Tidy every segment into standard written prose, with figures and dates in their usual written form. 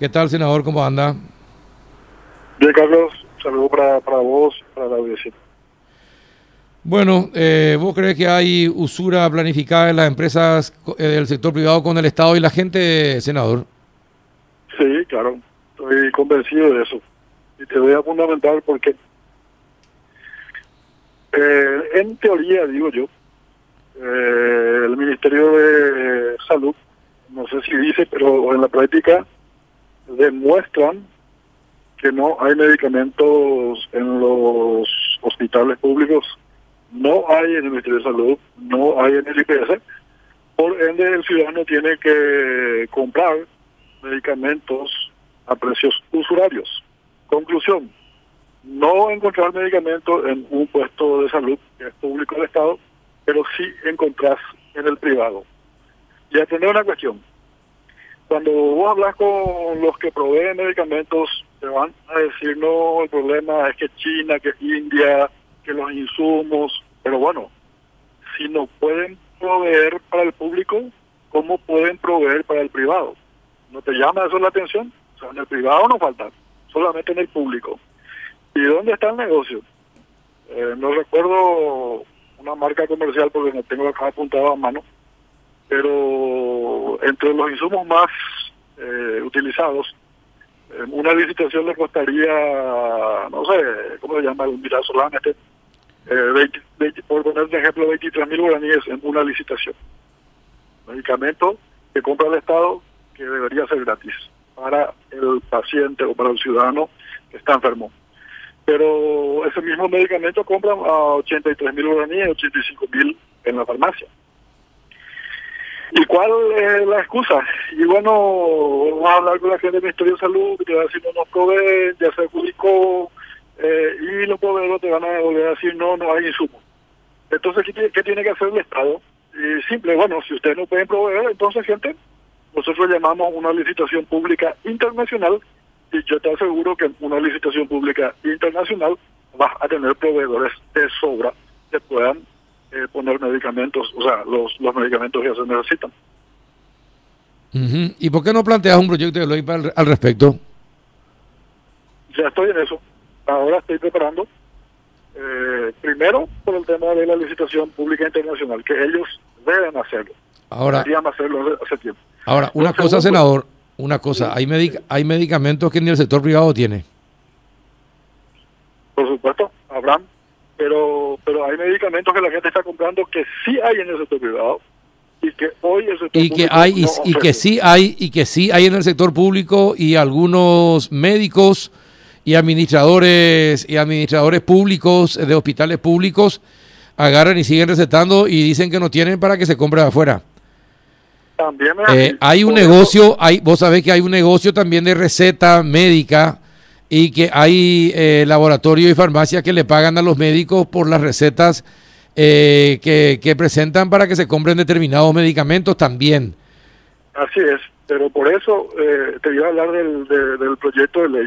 ¿Qué tal, senador? ¿Cómo anda? Bien, Carlos. Saludos para vos, para la audiencia. Bueno, ¿vos crees que hay usura planificada en las empresas del sector privado con el Estado y la gente, senador? Sí, claro. Estoy convencido de eso. Y te voy a fundamentar porque, en teoría, digo yo, el Ministerio de Salud, no sé si dice, pero en la práctica demuestran que no hay medicamentos en los hospitales públicos, no hay en el Ministerio de Salud, no hay en el IPS, por ende el ciudadano tiene que comprar medicamentos a precios usurarios. Conclusión, no encontrar medicamentos en un puesto de salud que es público del Estado, pero sí encontrás en el privado. Y atender una cuestión. Cuando vos hablas con los que proveen medicamentos, te van a decir, no, el problema es que China, que India, que los insumos. Pero bueno, si no pueden proveer para el público, ¿cómo pueden proveer para el privado? ¿No te llama eso la atención? O sea, en el privado no falta, solamente en el público. ¿Y dónde está el negocio? No recuerdo una marca comercial porque no tengo acá apuntado a mano, pero entre los insumos más utilizados, una licitación le costaría, no sé, ¿cómo se llama? Un mirasolán, por poner de ejemplo, 23.000 guaraníes en una licitación. Medicamento que compra el Estado que debería ser gratis para el paciente o para el ciudadano que está enfermo. Pero ese mismo medicamento compran a 83.000 guaraníes, 85.000 en la farmacia. ¿Y cuál es la excusa? Y bueno, vamos a hablar con la gente del Ministerio de Salud, te va a decir no nos proveen, ya se adjudicó, y los proveedores te van a volver a decir no hay insumos. Entonces, ¿qué tiene que hacer el Estado? Y simple, bueno, si ustedes no pueden proveer, entonces, gente, nosotros llamamos una licitación pública internacional, y yo te aseguro que en una licitación pública internacional vas a tener proveedores de sobra que puedan poner medicamentos, o sea, los medicamentos que ya se necesitan. ¿Y por qué no planteas un proyecto de ley al respecto? Ya estoy en eso. Ahora estoy preparando, primero por el tema de la licitación pública internacional, que ellos deben hacerlo. Ahora, deberían hacerlo hace tiempo. Ahora, una cosa, senador, una cosa, sí, hay medicamentos que ni el sector privado tiene. Por supuesto, habrán. Pero hay medicamentos que la gente está comprando que sí hay en el sector privado y que hoy el sector público que sí hay en el sector público, y algunos médicos y administradores públicos de hospitales públicos agarran y siguen recetando y dicen que no tienen para que se compre afuera. También hay un negocio, vos sabés que hay un negocio también de receta médica, y que hay laboratorios y farmacias que le pagan a los médicos por las recetas que presentan para que se compren determinados medicamentos también. Así es, pero por eso te iba a hablar del proyecto de ley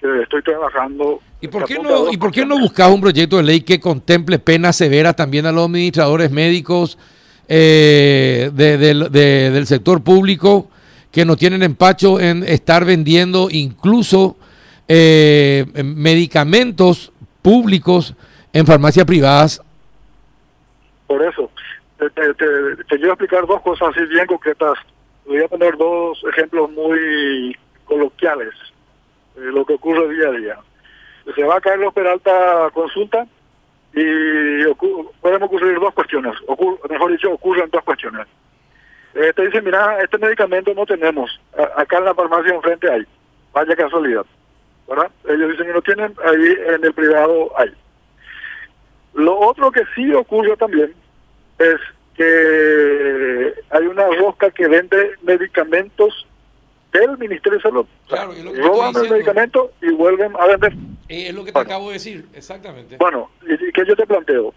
que estoy trabajando. ¿Y por qué no buscas un proyecto de ley que contemple penas severas también a los administradores médicos del sector público que no tienen empacho en estar vendiendo incluso medicamentos públicos en farmacias privadas? Por eso, te quiero explicar dos cosas así bien concretas. Voy a poner dos ejemplos muy coloquiales de lo que ocurre día a día. Se va a Carlos Peralta a consulta y pueden ocurrir dos cuestiones, ocurren dos cuestiones. Te dicen, mira, este medicamento no tenemos, acá en la farmacia enfrente hay, vaya casualidad, ¿verdad? Ellos dicen que no tienen, ahí en el privado hay. Lo otro que sí ocurre también es que hay una rosca que vende medicamentos del Ministerio de Salud. Claro, es lo que roban el medicamento y vuelven a vender. Es lo que te acabo de decir, exactamente. Bueno, y que yo te planteo.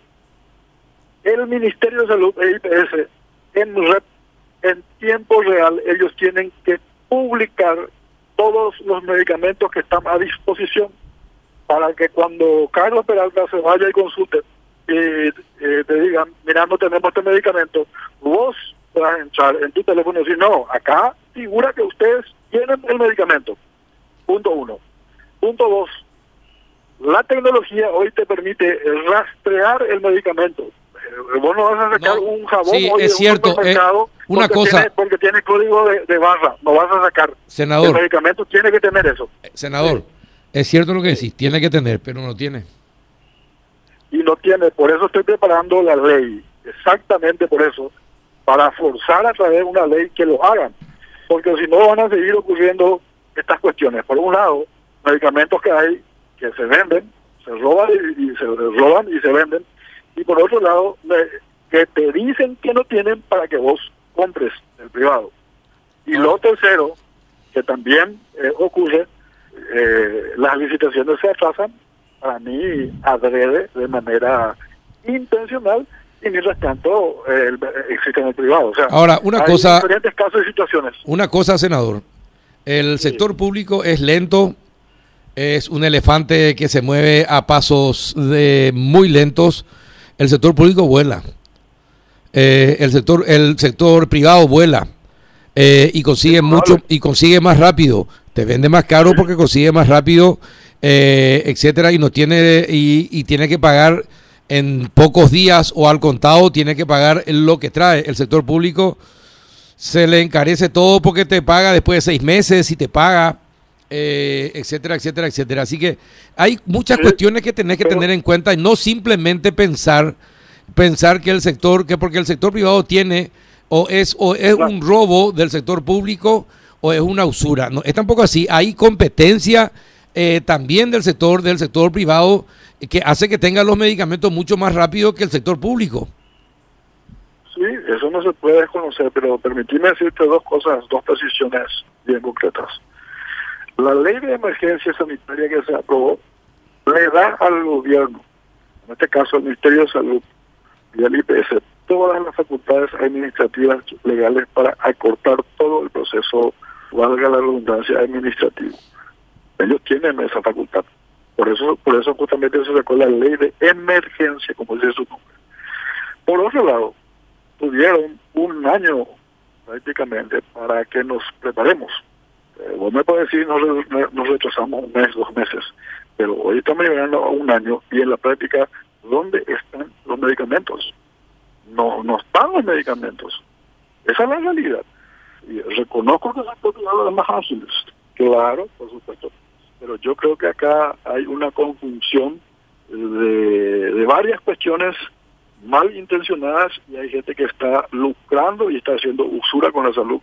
El Ministerio de Salud e IPS, en tiempo real, ellos tienen que publicar todos los medicamentos que están a disposición para que cuando Carlos Peralta se vaya y consulte y te digan, mira, no tenemos este medicamento, vos vas a entrar en tu teléfono y decir, no, acá figura que ustedes tienen el medicamento. Punto uno. Punto dos. La tecnología hoy te permite rastrear el medicamento. Vos no vas a sacar un jabón hoy es cierto, un supermercado una porque, cosa, porque tiene código de barra. No vas a sacar. Senador, el medicamento tiene que tener eso. Senador, es cierto lo que decís. Tiene que tener, pero no tiene. Y no tiene. Por eso estoy preparando la ley. Exactamente por eso. Para forzar a través de una ley que lo hagan. Porque si no van a seguir ocurriendo estas cuestiones. Por un lado, medicamentos que hay que se venden, se roban y se roban y se venden, y por otro lado que te dicen que no tienen para que vos compres el privado. Y lo tercero, que también ocurre, las licitaciones se atrasan, para mí adrede, de manera intencional, y mientras tanto existe en el privado. O sea, ahora, hay diferentes casos y situaciones. Una cosa, senador, el sector público es lento, es un elefante que se mueve a pasos muy lentos. El sector público vuela, el sector privado vuela y consigue mucho y consigue más rápido, te vende más caro porque consigue más rápido, etcétera, y no tiene y tiene que pagar en pocos días o al contado, tiene que pagar lo que trae. El sector público se le encarece todo porque te paga después de 6 meses y te paga. Etcétera, etcétera, etcétera. Así que hay muchas cuestiones que tenés que tener en cuenta y no simplemente pensar que el sector, que porque el sector privado tiene o es un robo del sector público o es una usura. No, es tampoco así. Hay competencia también del sector privado que hace que tenga los medicamentos mucho más rápido que el sector público. Sí, eso no se puede desconocer, pero permitime decirte dos cosas, dos precisiones bien concretas. La ley de emergencia sanitaria que se aprobó le da al gobierno, en este caso al Ministerio de Salud y al IPS, todas las facultades administrativas legales para acortar todo el proceso, valga la redundancia, administrativo. Ellos tienen esa facultad. Por eso justamente se sacó la ley de emergencia, como dice su nombre. Por otro lado, tuvieron un año prácticamente para que nos preparemos. Vos me podés decir, nos retrasamos 1 mes, 2 meses, pero hoy estamos llegando a 1 año y en la práctica, ¿dónde están los medicamentos? No están los medicamentos. Esa es la realidad. Y reconozco que son más ágiles, claro, por supuesto, pero yo creo que acá hay una conjunción de varias cuestiones mal intencionadas y hay gente que está lucrando y está haciendo usura con la salud